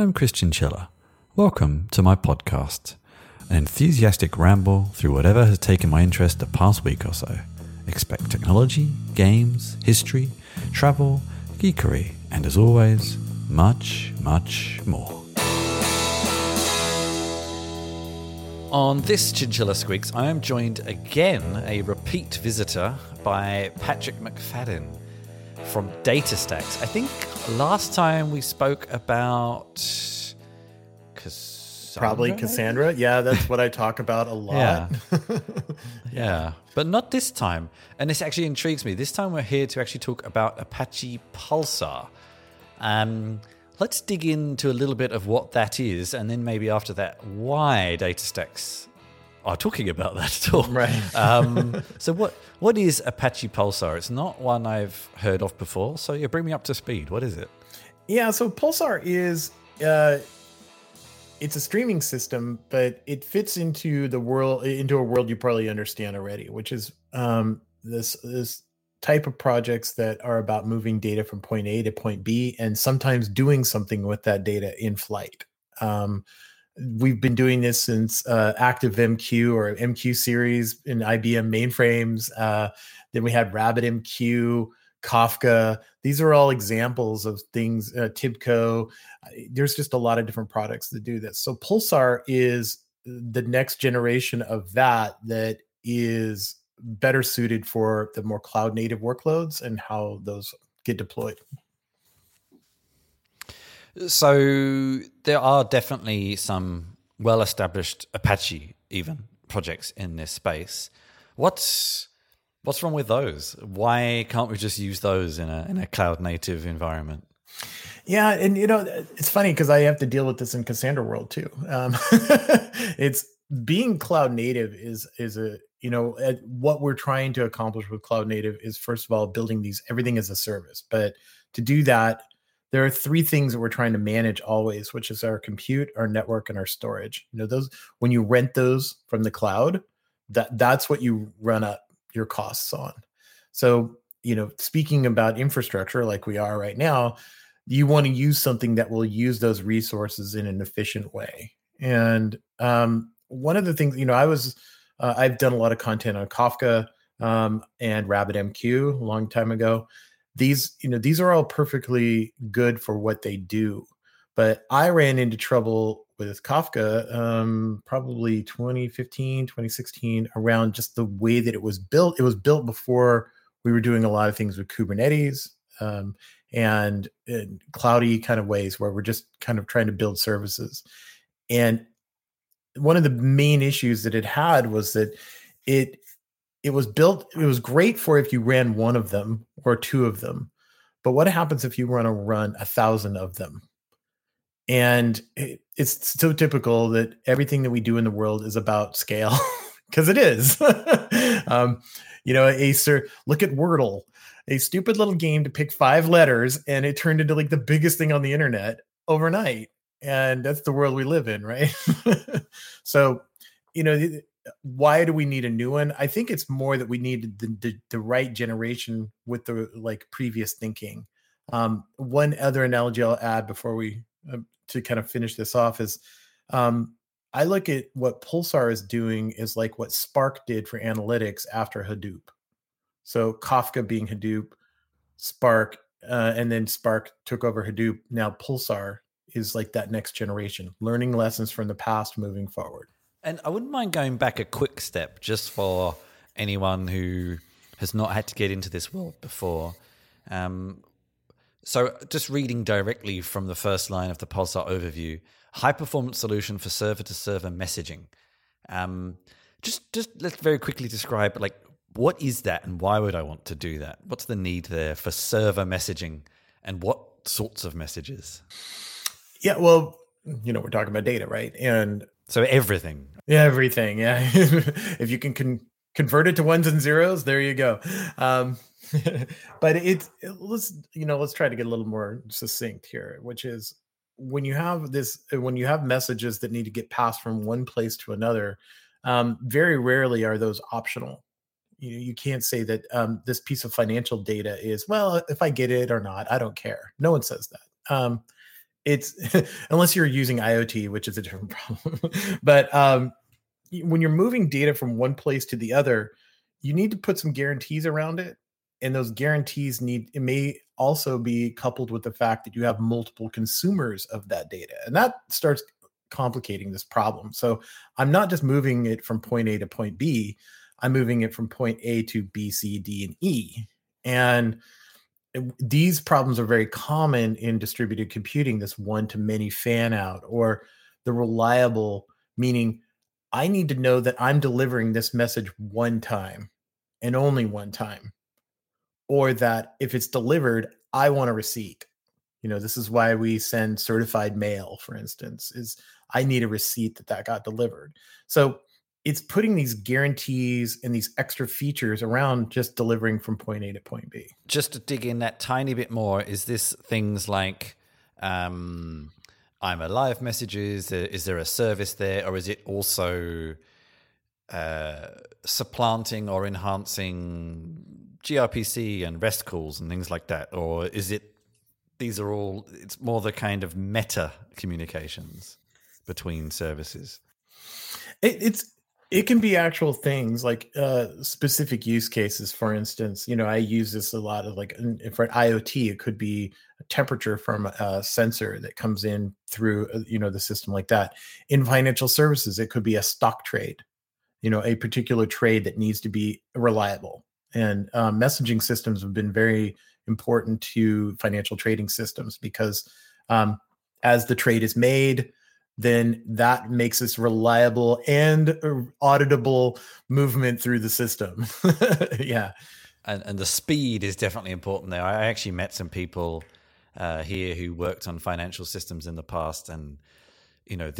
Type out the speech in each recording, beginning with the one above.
I'm Chris Chinchilla. Welcome to my podcast, an enthusiastic ramble through whatever has taken my interest the past week or so. Expect technology, games, history, travel, geekery, and as always, much, much more. On this Chinchilla Squigs, I am joined again, a repeat visitor, by Patrick McFadden from DataStax. I think last time we spoke about Cassandra? Probably Cassandra. Yeah, that's what I talk about a lot. Yeah. Yeah, but not this time. And this actually intrigues me. This time we're here to actually talk about Apache Pulsar. Let's dig into a little bit of what that is, and then maybe after that, why DataStax are talking about that at all. Right. So what is Apache Pulsar? It's not one I've heard of before, so you bring me up to speed. What is it? Yeah, so Pulsar is it's a streaming system, but it fits into the world, into a world you probably understand already, which is this type of projects that are about moving data from point A to point B and sometimes doing something with that data in flight. We've been doing this since ActiveMQ or MQ series in IBM mainframes. Then we had RabbitMQ, Kafka. These are all examples of things, TIBCO. There's just a lot of different products that do this. So Pulsar is the next generation of that is better suited for the more cloud native workloads and how those get deployed. So there are definitely some well-established Apache even projects in this space. What's wrong with those? Why can't we just use those in a cloud native environment? Yeah. And you know, it's funny because I have to deal with this in Cassandra world too. It's being cloud native is you know, what we're trying to accomplish with cloud native is, first of all, building these everything as a service. But to do that, there are three things that we're trying to manage always, which is our compute, our network, and our storage. You know, those, when you rent those from the cloud, that's what you run up your costs on. So, you know, speaking about infrastructure like we are right now, you want to use something that will use those resources in an efficient way. And one of the things, you know, I've done a lot of content on Kafka and RabbitMQ a long time ago. These are all perfectly good for what they do. But I ran into trouble with Kafka probably 2015, 2016 around just the way that it was built. It was built before we were doing a lot of things with Kubernetes and cloudy kind of ways where we're just kind of trying to build services. And one of the main issues that it had was that it was built, it was great for if you ran one of them or two of them, but what happens if you want to run 1,000 of them? And it's so typical that everything that we do in the world is about scale because it is. You know, look at Wordle, a stupid little game to pick 5 letters, and it turned into like the biggest thing on the internet overnight. And that's the world we live in, right? So, you know, why do we need a new one? I think it's more that we needed the right generation with the like previous thinking. One other analogy I'll add before we to kind of finish this off is I look at what Pulsar is doing is like what Spark did for analytics after Hadoop. So Kafka being Hadoop, Spark, and then Spark took over Hadoop. Now Pulsar is like that next generation, learning lessons from the past moving forward. And I wouldn't mind going back a quick step just for anyone who has not had to get into this world before. So just reading directly from the first line of the Pulsar overview, high-performance solution for server-to-server messaging. Just let's very quickly describe, like, what is that and why would I want to do that? What's the need there for server messaging and what sorts of messages? Yeah, well, you know, we're talking about data, right? And so everything. Yeah, everything. Yeah. If you can convert it to ones and zeros, there you go. But let's try to get a little more succinct here, which is when you have messages that need to get passed from one place to another, very rarely are those optional. You can't say that this piece of financial data is, well, if I get it or not, I don't care. No one says that. it's unless you're using IoT, which is a different problem. But when you're moving data from one place to the other, you need to put some guarantees around it. And those guarantees may also be coupled with the fact that you have multiple consumers of that data. And that starts complicating this problem. So I'm not just moving it from point A to point B. I'm moving it from point A to B, C, D, and E. And these problems are very common in distributed computing, this one-to-many fan-out or the reliable, meaning I need to know that I'm delivering this message one time and only one time. Or that if it's delivered, I want a receipt. You know, this is why we send certified mail, for instance, is I need a receipt that got delivered. So it's putting these guarantees and these extra features around just delivering from point A to point B. Just to dig in that tiny bit more, is this things like I'm alive messages? Is there a service there? Or is it also supplanting or enhancing gRPC and REST calls and things like that? Or is it, these are all, it's more the kind of meta communications between services? It can be actual things like specific use cases. For instance, you know, I use this a lot of like for an IoT, it could be a temperature from a sensor that comes in through, you know, the system like that. In financial services, it could be a stock trade, you know, a particular trade that needs to be reliable. And messaging systems have been very important to financial trading systems because as the trade is made, then that makes this reliable and auditable movement through the system. Yeah. And the speed is definitely important there. I actually met some people here who worked on financial systems in the past. And, you know,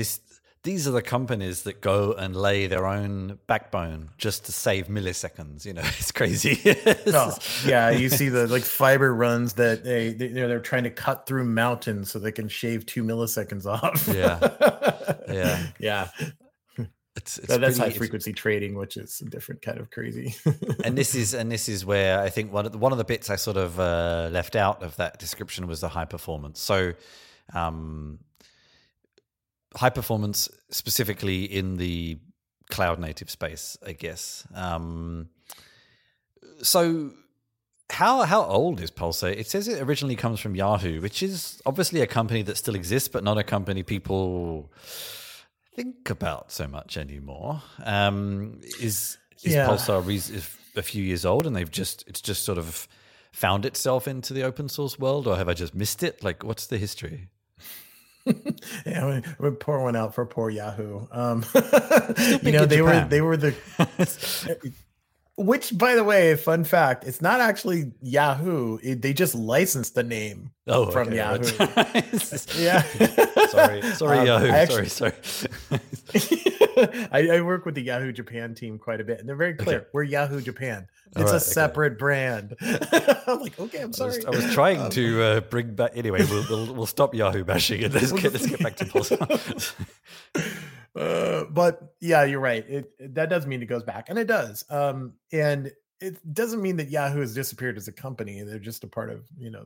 these are the companies that go and lay their own backbone just to save milliseconds. You know, it's crazy. Oh, yeah, you see the like fiber runs that they you know, they're trying to cut through mountains so they can shave 2 milliseconds off. Yeah. It's that's high frequency trading, which is a different kind of crazy. and this is where I think one of the bits I sort of left out of that description was the high performance. So. High performance specifically in the cloud native space, I guess. So how old is Pulsar? It says it originally comes from Yahoo, which is obviously a company that still exists, but not a company people think about so much anymore. Pulsar is a few years old and it's just sort of found itself into the open source world, or have I just missed it? Like, what's the history? Yeah, we pour one out for poor Yahoo. You know, they were the which, by the way, fun fact, it's not actually Yahoo. They just licensed the name from Yahoo. Yeah. Sorry, Yahoo. Sorry. I work with the Yahoo Japan team quite a bit, and they're very clear. Okay. We're Yahoo Japan. It's a separate brand. I'm like, okay, I'm sorry. I was trying to bring back. Anyway, we'll stop Yahoo bashing and let's get back to Pulsar. But yeah, you're right. That does mean it goes back, and it does. And it doesn't mean that Yahoo has disappeared as a company. They're just a part of, you know,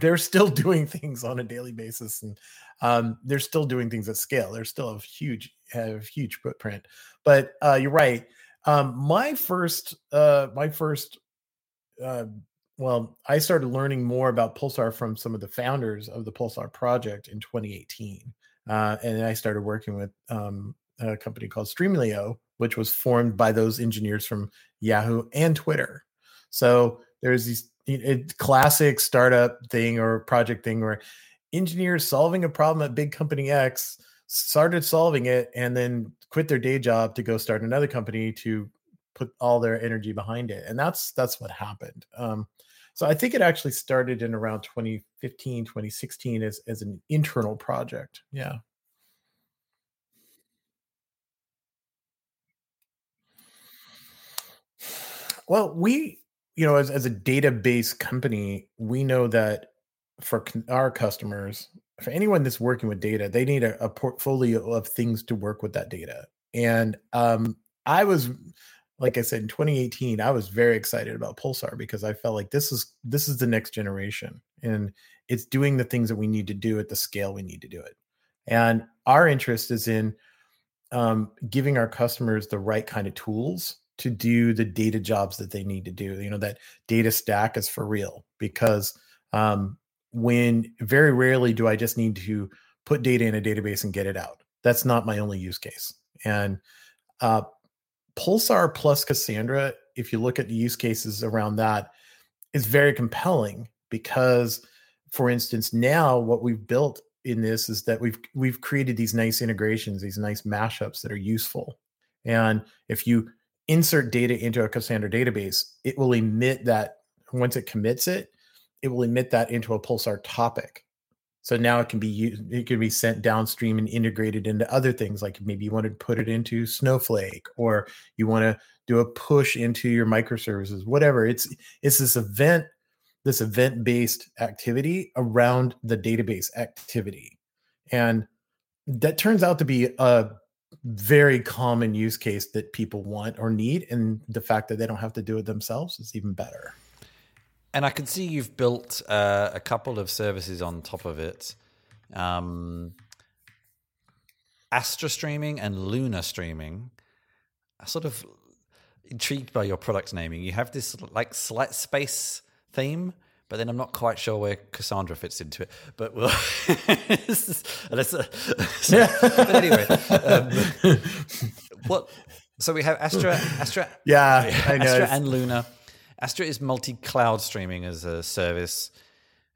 they're still doing things on a daily basis, and they're still doing things at scale. They're still have a huge footprint. But you're right. I started learning more about Pulsar from some of the founders of the Pulsar project in 2018. And then I started working with a company called Streamlio, which was formed by those engineers from Yahoo and Twitter. So there's these classic startup thing or project thing where engineers solving a problem at big company X started solving it and then quit their day job to go start another company to put all their energy behind it. And that's what happened. So I think it actually started in around 2015, 2016 as an internal project. Yeah. Well, we, you know, as a database company, we know that for our customers, for anyone that's working with data, they need a portfolio of things to work with that data. And I was... Like I said, in 2018, I was very excited about Pulsar because I felt like this is the next generation. and it's doing the things that we need to do at the scale we need to do it. And our interest is in giving our customers the right kind of tools to do the data jobs that they need to do. You know, that data stack is for real, because when very rarely do I just need to put data in a database and get it out. That's not my only use case. And Pulsar plus Cassandra, if you look at the use cases around that, is very compelling, because, for instance, now what we've built in this is that we've created these nice integrations, these nice mashups that are useful. And if you insert data into a Cassandra database, it will emit that. Once it commits it, it will emit that into a Pulsar topic. So now it can be used, it can be sent downstream and integrated into other things. Like maybe you want to put it into Snowflake, or you want to do a push into your microservices, whatever. It's this event-based activity around the database activity. And that turns out to be a very common use case that people want or need. And the fact that they don't have to do it themselves is even better. And I can see you've built a couple of services on top of it. Astra Streaming and Luna Streaming. I'm sort of intrigued by your product naming. You have this like slight space theme, but then I'm not quite sure where Cassandra fits into it. But we'll... but anyway. So we have Astra. Astra and Luna. Astra is multi-cloud streaming as a service.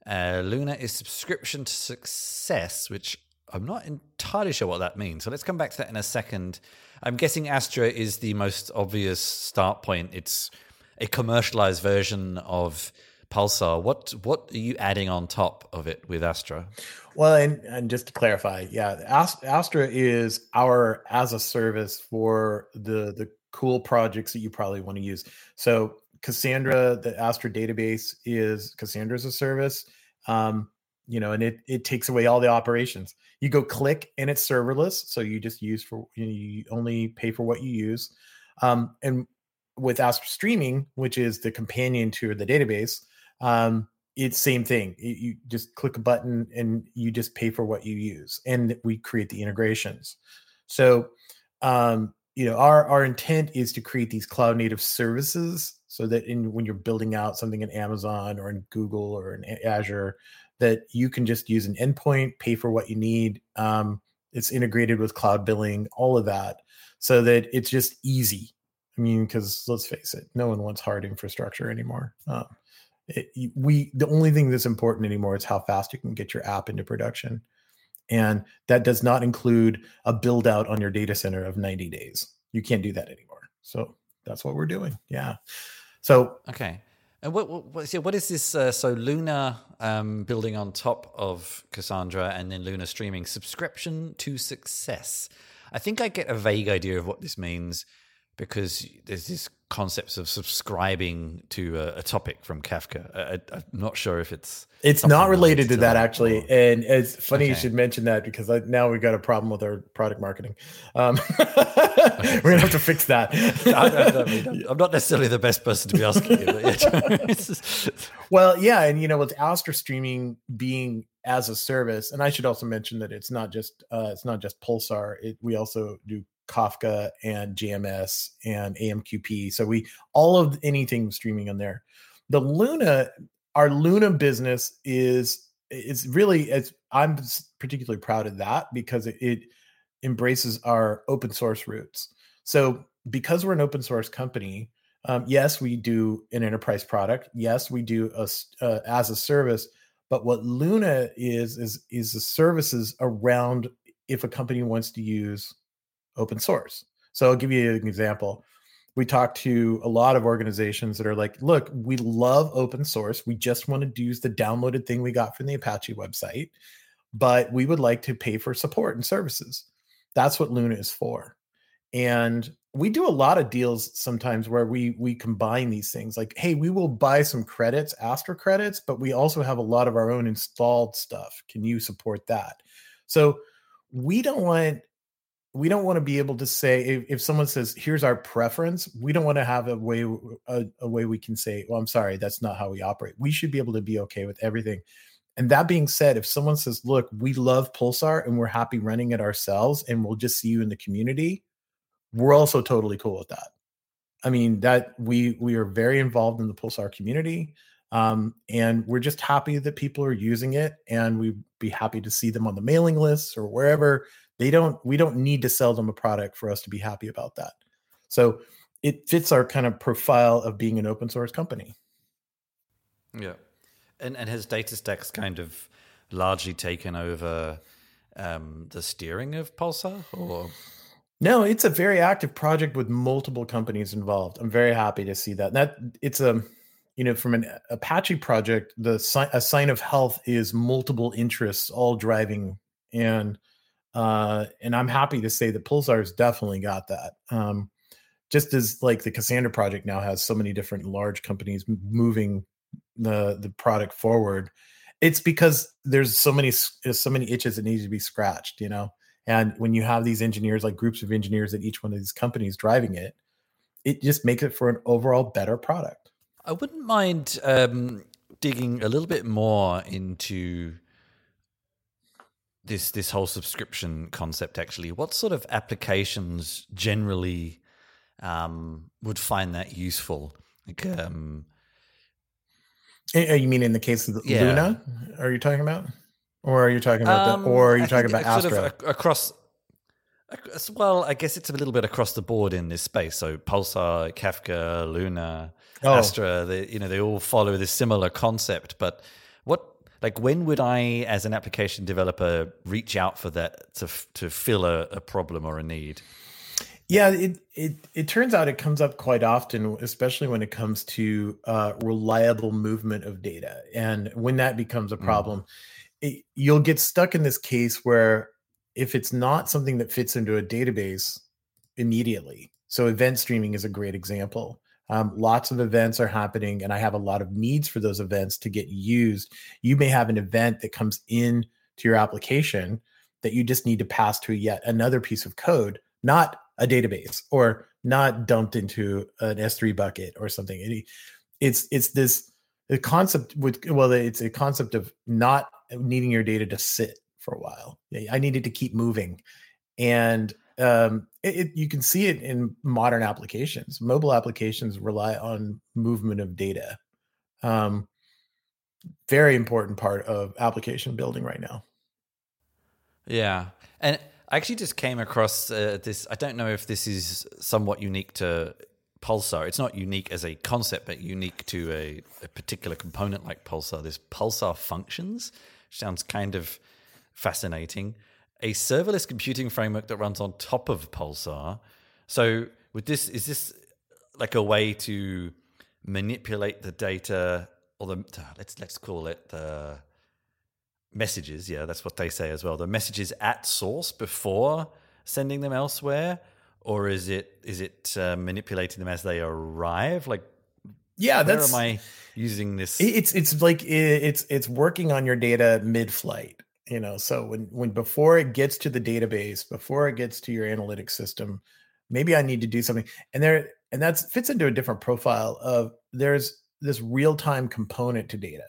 Luna is subscription to success, which I'm not entirely sure what that means. So let's come back to that in a second. I'm guessing Astra is the most obvious start point. It's a commercialized version of Pulsar. What are you adding on top of it with Astra? Well, and just to clarify, Astra is our as a service for the cool projects that you probably want to use. So Cassandra, the Astra database, is Cassandra as a service, and it takes away all the operations. You go click and it's serverless, so you just you only pay for what you use. And with Astra Streaming, which is the companion to the database, it's same thing. You just click a button and you just pay for what you use, and we create the integrations. So, our intent is to create these cloud native services, so that when you're building out something in Amazon or in Google or in Azure, that you can just use an endpoint, pay for what you need. It's integrated with cloud billing, all of that, so that it's just easy. I mean, because let's face it, no one wants hard infrastructure anymore. The only thing that's important anymore is how fast you can get your app into production. And that does not include a build out on your data center of 90 days. You can't do that anymore. So that's what we're doing. Yeah. So okay, and what is this? So Luna building on top of Cassandra, and then Luna Streaming, subscription to success. I think I get a vague idea of what this means, because there's this concepts of subscribing to a topic from Kafka. I'm not sure if it's not related to that actually. Or... And it's funny you should mention that, because now we've got a problem with our product marketing. We're gonna have to fix that. I'm not necessarily the best person to be asking you. Well, yeah, and with Astra Streaming being as a service, and I should also mention that it's not just Pulsar. We also do Kafka and JMS and AMQP. So anything streaming on there. The Luna, our Luna business is really, I'm particularly proud of that, because it embraces our open source roots. So because we're an open source company, yes, we do an enterprise product. Yes, we do as a service. But what Luna is the services around if a company wants to use open source. So I'll give you an example. We talk to a lot of organizations that are like, look, we love open source. We just want to use the downloaded thing we got from the Apache website, but we would like to pay for support and services. That's what Luna is for. And we do a lot of deals sometimes where we combine these things, like, hey, we will buy some credits, Astra credits, but we also have a lot of our own installed stuff. Can you support that? So we don't want we don't want to be able to say, if someone says, here's our preference, we don't want to have a way we can say, well, I'm sorry, that's not how we operate. We should be able to be okay with everything. And that being said, if someone says, look, we love Pulsar and we're happy running it ourselves and we'll just see you in the community, we're also totally cool with that. I mean, that we are very involved in the Pulsar community, and we're just happy that people are using it, and we'd be happy to see them on the mailing lists or wherever. We don't need to sell them a product for us to be happy about that. So it fits our kind of profile of being an open source company. Yeah. And has DataStax kind of largely taken over the steering of Pulsar? Or? No, it's a very active project with multiple companies involved. I'm very happy to see that. That it's a, you know, from an Apache project, a sign of health is multiple interests all driving, and I'm happy to say that Pulsar's definitely got that. Just as like the Cassandra project now has so many different large companies moving the product forward, it's because there's so many itches that need to be scratched, you know. And when you have these engineers, like groups of engineers at each one of these companies driving it, it just makes it for an overall better product. I wouldn't mind digging a little bit more into this whole subscription concept, actually. What sort of applications generally would find that useful? Like, you mean in the case of Luna, are you talking about? Or are you talking about that? Or are you talking about Astra? Sort of across, well, I guess it's a little bit across the board in this space. So Pulsar, Kafka, Luna, Astra, they all follow this similar concept. But when would I, as an application developer, reach out for that to fill a problem or a need? Yeah, it turns out it comes up quite often, especially when it comes to reliable movement of data, and when that becomes a problem. You'll get stuck in this case where if it's not something that fits into a database immediately. So event streaming is a great example. Lots of events are happening, and I have a lot of needs for those events to get used. You may have an event that comes in to your application that you just need to pass to yet another piece of code, not a database or not dumped into an S3 bucket or something. It's this the concept with, well, it's a concept of not needing your data to sit for a while. I needed to keep moving. And you can see it in modern applications. Mobile applications rely on movement of data. Very important part of application building right now. Yeah. And I actually just came across this. I don't know if this is somewhat unique to Pulsar. It's not unique as a concept, but unique to a particular component like Pulsar. This Pulsar functions sounds kind of fascinating. A serverless computing framework that runs on top of Pulsar. So with this, is this like a way to manipulate the data, or let's call it the messages? Yeah, that's what they say as well. The messages at source before sending them elsewhere. Or is it manipulating them as they arrive? Like, yeah, where am I using this? It's working on your data mid-flight. You know, so when before it gets to the database, before it gets to your analytics system, maybe I need to do something. And that fits into a different profile of there's this real-time component to data,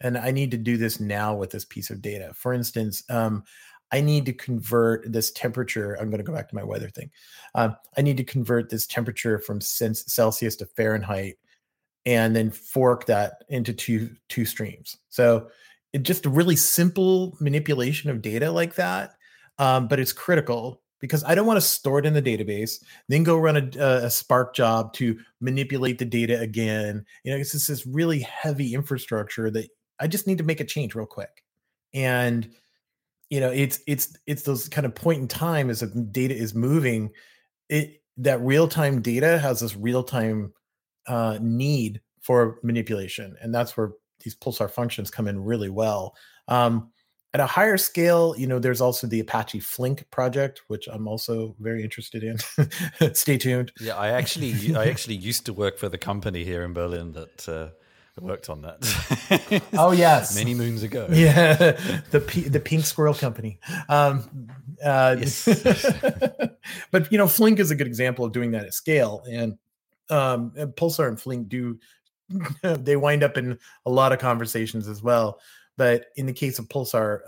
and I need to do this now with this piece of data. For instance, I need to convert this temperature. I'm going to go back to my weather thing. I need to convert this temperature from Celsius to Fahrenheit, and then fork that into two streams. So it's just a really simple manipulation of data like that. But it's critical because I don't want to store it in the database, then go run a Spark job to manipulate the data again. You know, it's just this really heavy infrastructure that I just need to make a change real quick. And you know, it's those kind of point in time as the data is moving. That real-time data has this real-time need for manipulation, and that's where these Pulsar functions come in really well. At a higher scale, you know, there's also the Apache Flink project, which I'm also very interested in. Stay tuned. Yeah, I actually used to work for the company here in Berlin that I worked on that. Oh, yes. Many moons ago. Yeah. The Pink Squirrel Company. Yes. But, you know, Flink is a good example of doing that at scale. And Pulsar and Flink they wind up in a lot of conversations as well. But in the case of Pulsar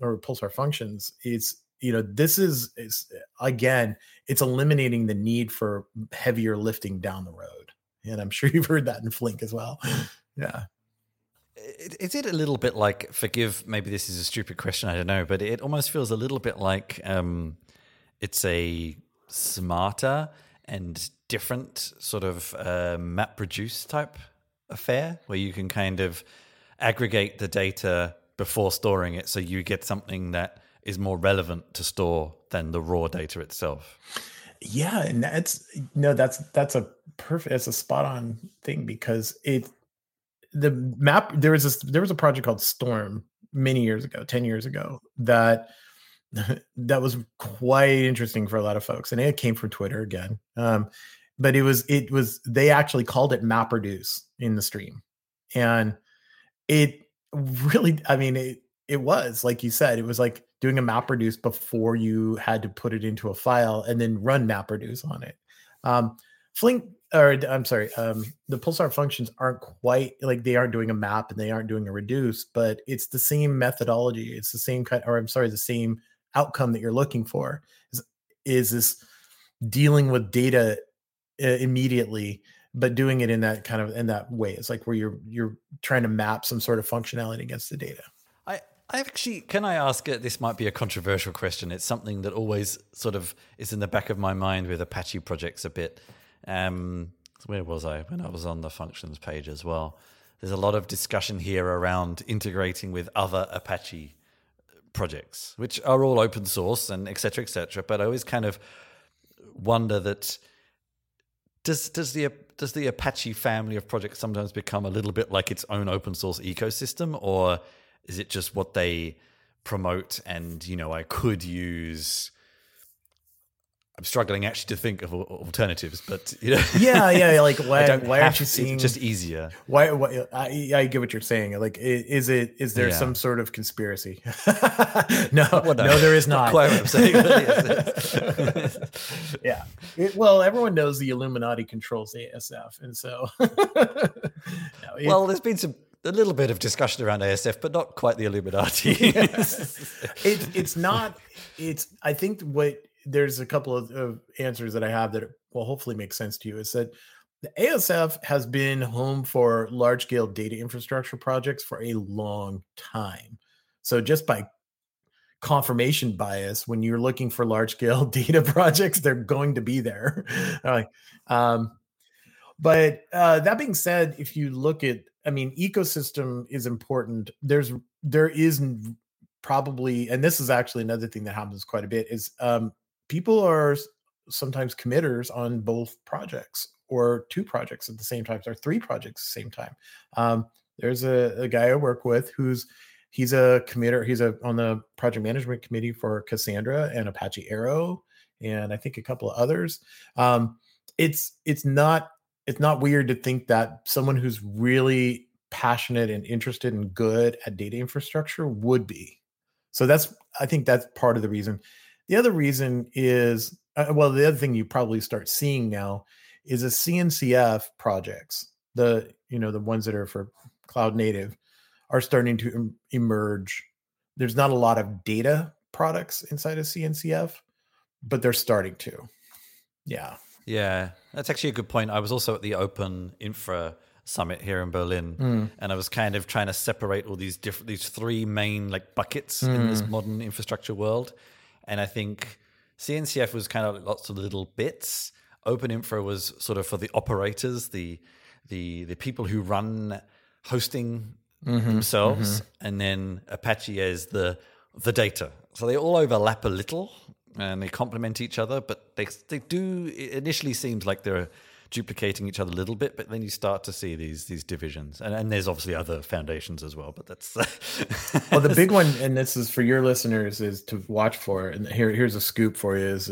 or Pulsar functions, it's, you know, this is again, it's eliminating the need for heavier lifting down the road. And I'm sure you've heard that in Flink as well. Yeah. Is it a little bit like, forgive, maybe this is a stupid question, I don't know, but it almost feels a little bit like it's a smarter and different sort of MapReduce type affair where you can kind of aggregate the data before storing it so you get something that is more relevant to store than the raw data itself. Yeah, and that's a spot on thing because there was a project called Storm many years ago, 10 years ago, that was quite interesting for a lot of folks, and it came from Twitter again. But it was they actually called it MapReduce in the stream, and it really, I mean, it was like you said, it was like doing a MapReduce before you had to put it into a file and then run MapReduce on it. The Pulsar functions aren't quite like, they aren't doing a map and they aren't doing a reduce, but it's the same methodology. It's the same the same outcome that you're looking for is this dealing with data immediately, but doing it in that way. It's like where you're trying to map some sort of functionality against the data. Can I ask, this might be a controversial question. It's something that always sort of is in the back of my mind with Apache projects a bit. Where was I when I was on the functions page as well? There's a lot of discussion here around integrating with other Apache projects, which are all open source and et cetera, but I always kind of wonder that does the Apache family of projects sometimes become a little bit like its own open source ecosystem, or is it just what they promote? And, you know, I'm struggling actually to think of alternatives, but, you know. Yeah. Like, why aren't you seeing? It's just easier. Why I get what you're saying. Like, is there some sort of conspiracy? No, there is not. Not quite what I'm saying. Yes. Yeah. Well, everyone knows the Illuminati controls ASF. And so. There's been a little bit of discussion around ASF, but not quite the Illuminati. I think what there's a couple of answers that I have that will hopefully make sense to you is that the ASF has been home for large scale data infrastructure projects for a long time. So just by confirmation bias, when you're looking for large scale data projects, they're going to be there. But that being said, if you look at, I mean, ecosystem is important. There is probably, and this is actually another thing that happens quite a bit, is people are sometimes committers on both projects or two projects at the same time or three projects at the same time. There's a guy I work with he's a committer. He's on the project management committee for Cassandra and Apache Arrow, and I think a couple of others. It's not weird to think that someone who's really passionate and interested and good at data infrastructure would be. So I think that's part of the reason. The other reason is, the other thing you probably start seeing now is the CNCF projects, the ones that are for cloud native are starting to emerge. There's not a lot of data products inside of CNCF, but they're starting to. Yeah. Yeah, that's actually a good point. I was also at the Open Infra Summit here in Berlin, and I was kind of trying to separate all these these three main like buckets in this modern infrastructure world. And I think CNCF was kind of lots of little bits. Open Infra was sort of for the operators, the people who run hosting themselves, and then Apache as the data. So they all overlap a little. And they complement each other, but they do. It initially seems like they're duplicating each other a little bit, but then you start to see these divisions, and there's obviously other foundations as well. But that's well, the big one, and this is for your listeners, is to watch for. And here's a scoop for you: is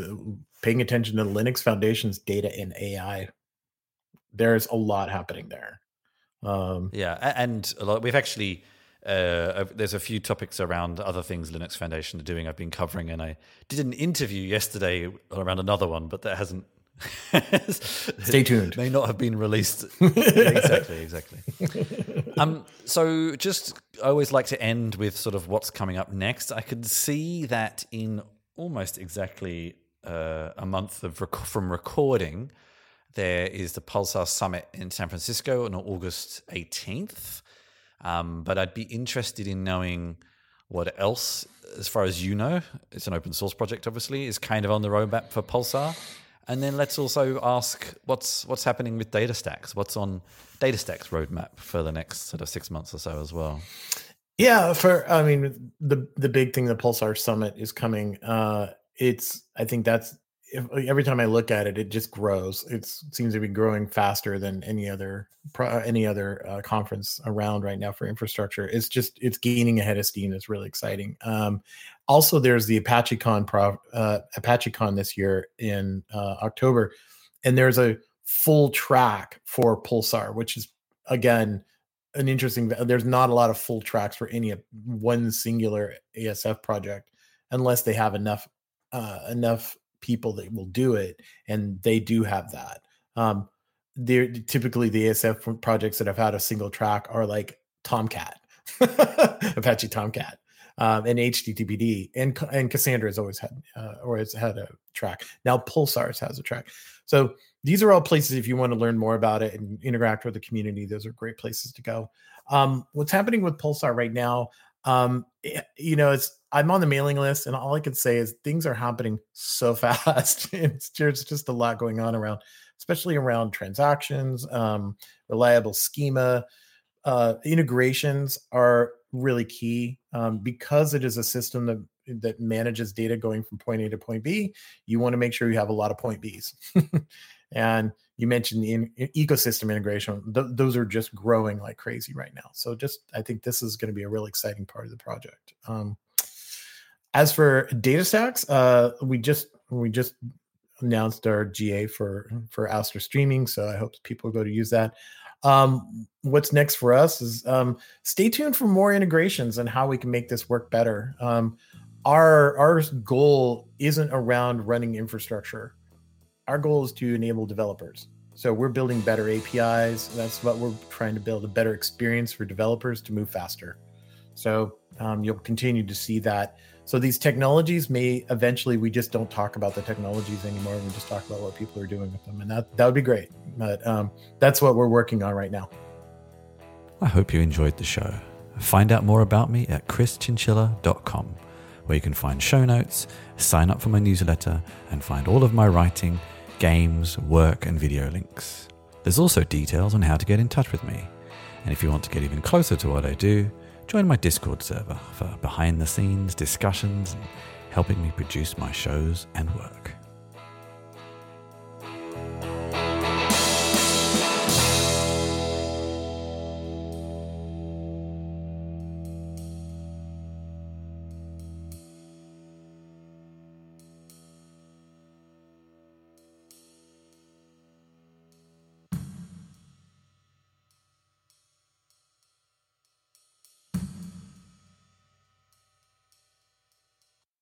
paying attention to Linux Foundation's data and AI. There's a lot happening there. Yeah, and a lot, we've actually there's a few topics around other things Linux Foundation are doing. I've been covering, and I did an interview yesterday around another one, but that hasn't. Stay tuned. May not have been released. Yeah, exactly. So just, I always like to end with sort of what's coming up next. I could see that in almost exactly a month of from recording, there is the Pulsar Summit in San Francisco on August 18th. But I'd be interested in knowing what else, as far as you know, it's an open source project, obviously, is kind of on the roadmap for Pulsar. And then let's also ask what's happening with DataStax. What's on DataStax roadmap for the next sort of 6 months or so as well? Yeah, the big thing, the Pulsar Summit is coming. Every time I look at it, it just grows. It seems to be growing faster than any other conference around right now for infrastructure. It's gaining ahead of steam. It's really exciting. Also, there's the ApacheCon this year in October, and there's a full track for Pulsar, which is again an interesting. There's not a lot of full tracks for any one singular ASF project, unless they have enough people that will do it, and they do have that. They're typically the ASF projects that have had a single track are like Tomcat, Apache Tomcat, and HTTPD, and Cassandra has always had has had a track. Now Pulsar's has a track. So these are all places if you want to learn more about it and interact with the community. Those are great places to go. What's happening with Pulsar right now? I'm on the mailing list, and all I can say is things are happening so fast. There's just a lot going on around, especially around transactions, reliable schema. Integrations are really key because it is a system that manages data going from point A to point B. You want to make sure you have a lot of point Bs. And you mentioned the ecosystem integration. Those are just growing like crazy right now. So I think this is going to be a really exciting part of the project. As for DataStax, we just announced our GA for Astra Streaming. So I hope people go to use that. What's next for us is stay tuned for more integrations and how we can make this work better. Our goal isn't around running infrastructure. Our goal is to enable developers. So we're building better APIs. That's what we're trying to build, a better experience for developers to move faster. So you'll continue to see that. So these technologies may eventually, we just don't talk about the technologies anymore. We just talk about what people are doing with them. And that would be great. But that's what we're working on right now. I hope you enjoyed the show. Find out more about me at chrischinchilla.com, where you can find show notes, sign up for my newsletter, and find all of my writing, games, work, and video links. There's also details on how to get in touch with me. And if you want to get even closer to what I do, join my Discord server for behind-the-scenes discussions and helping me produce my shows and work.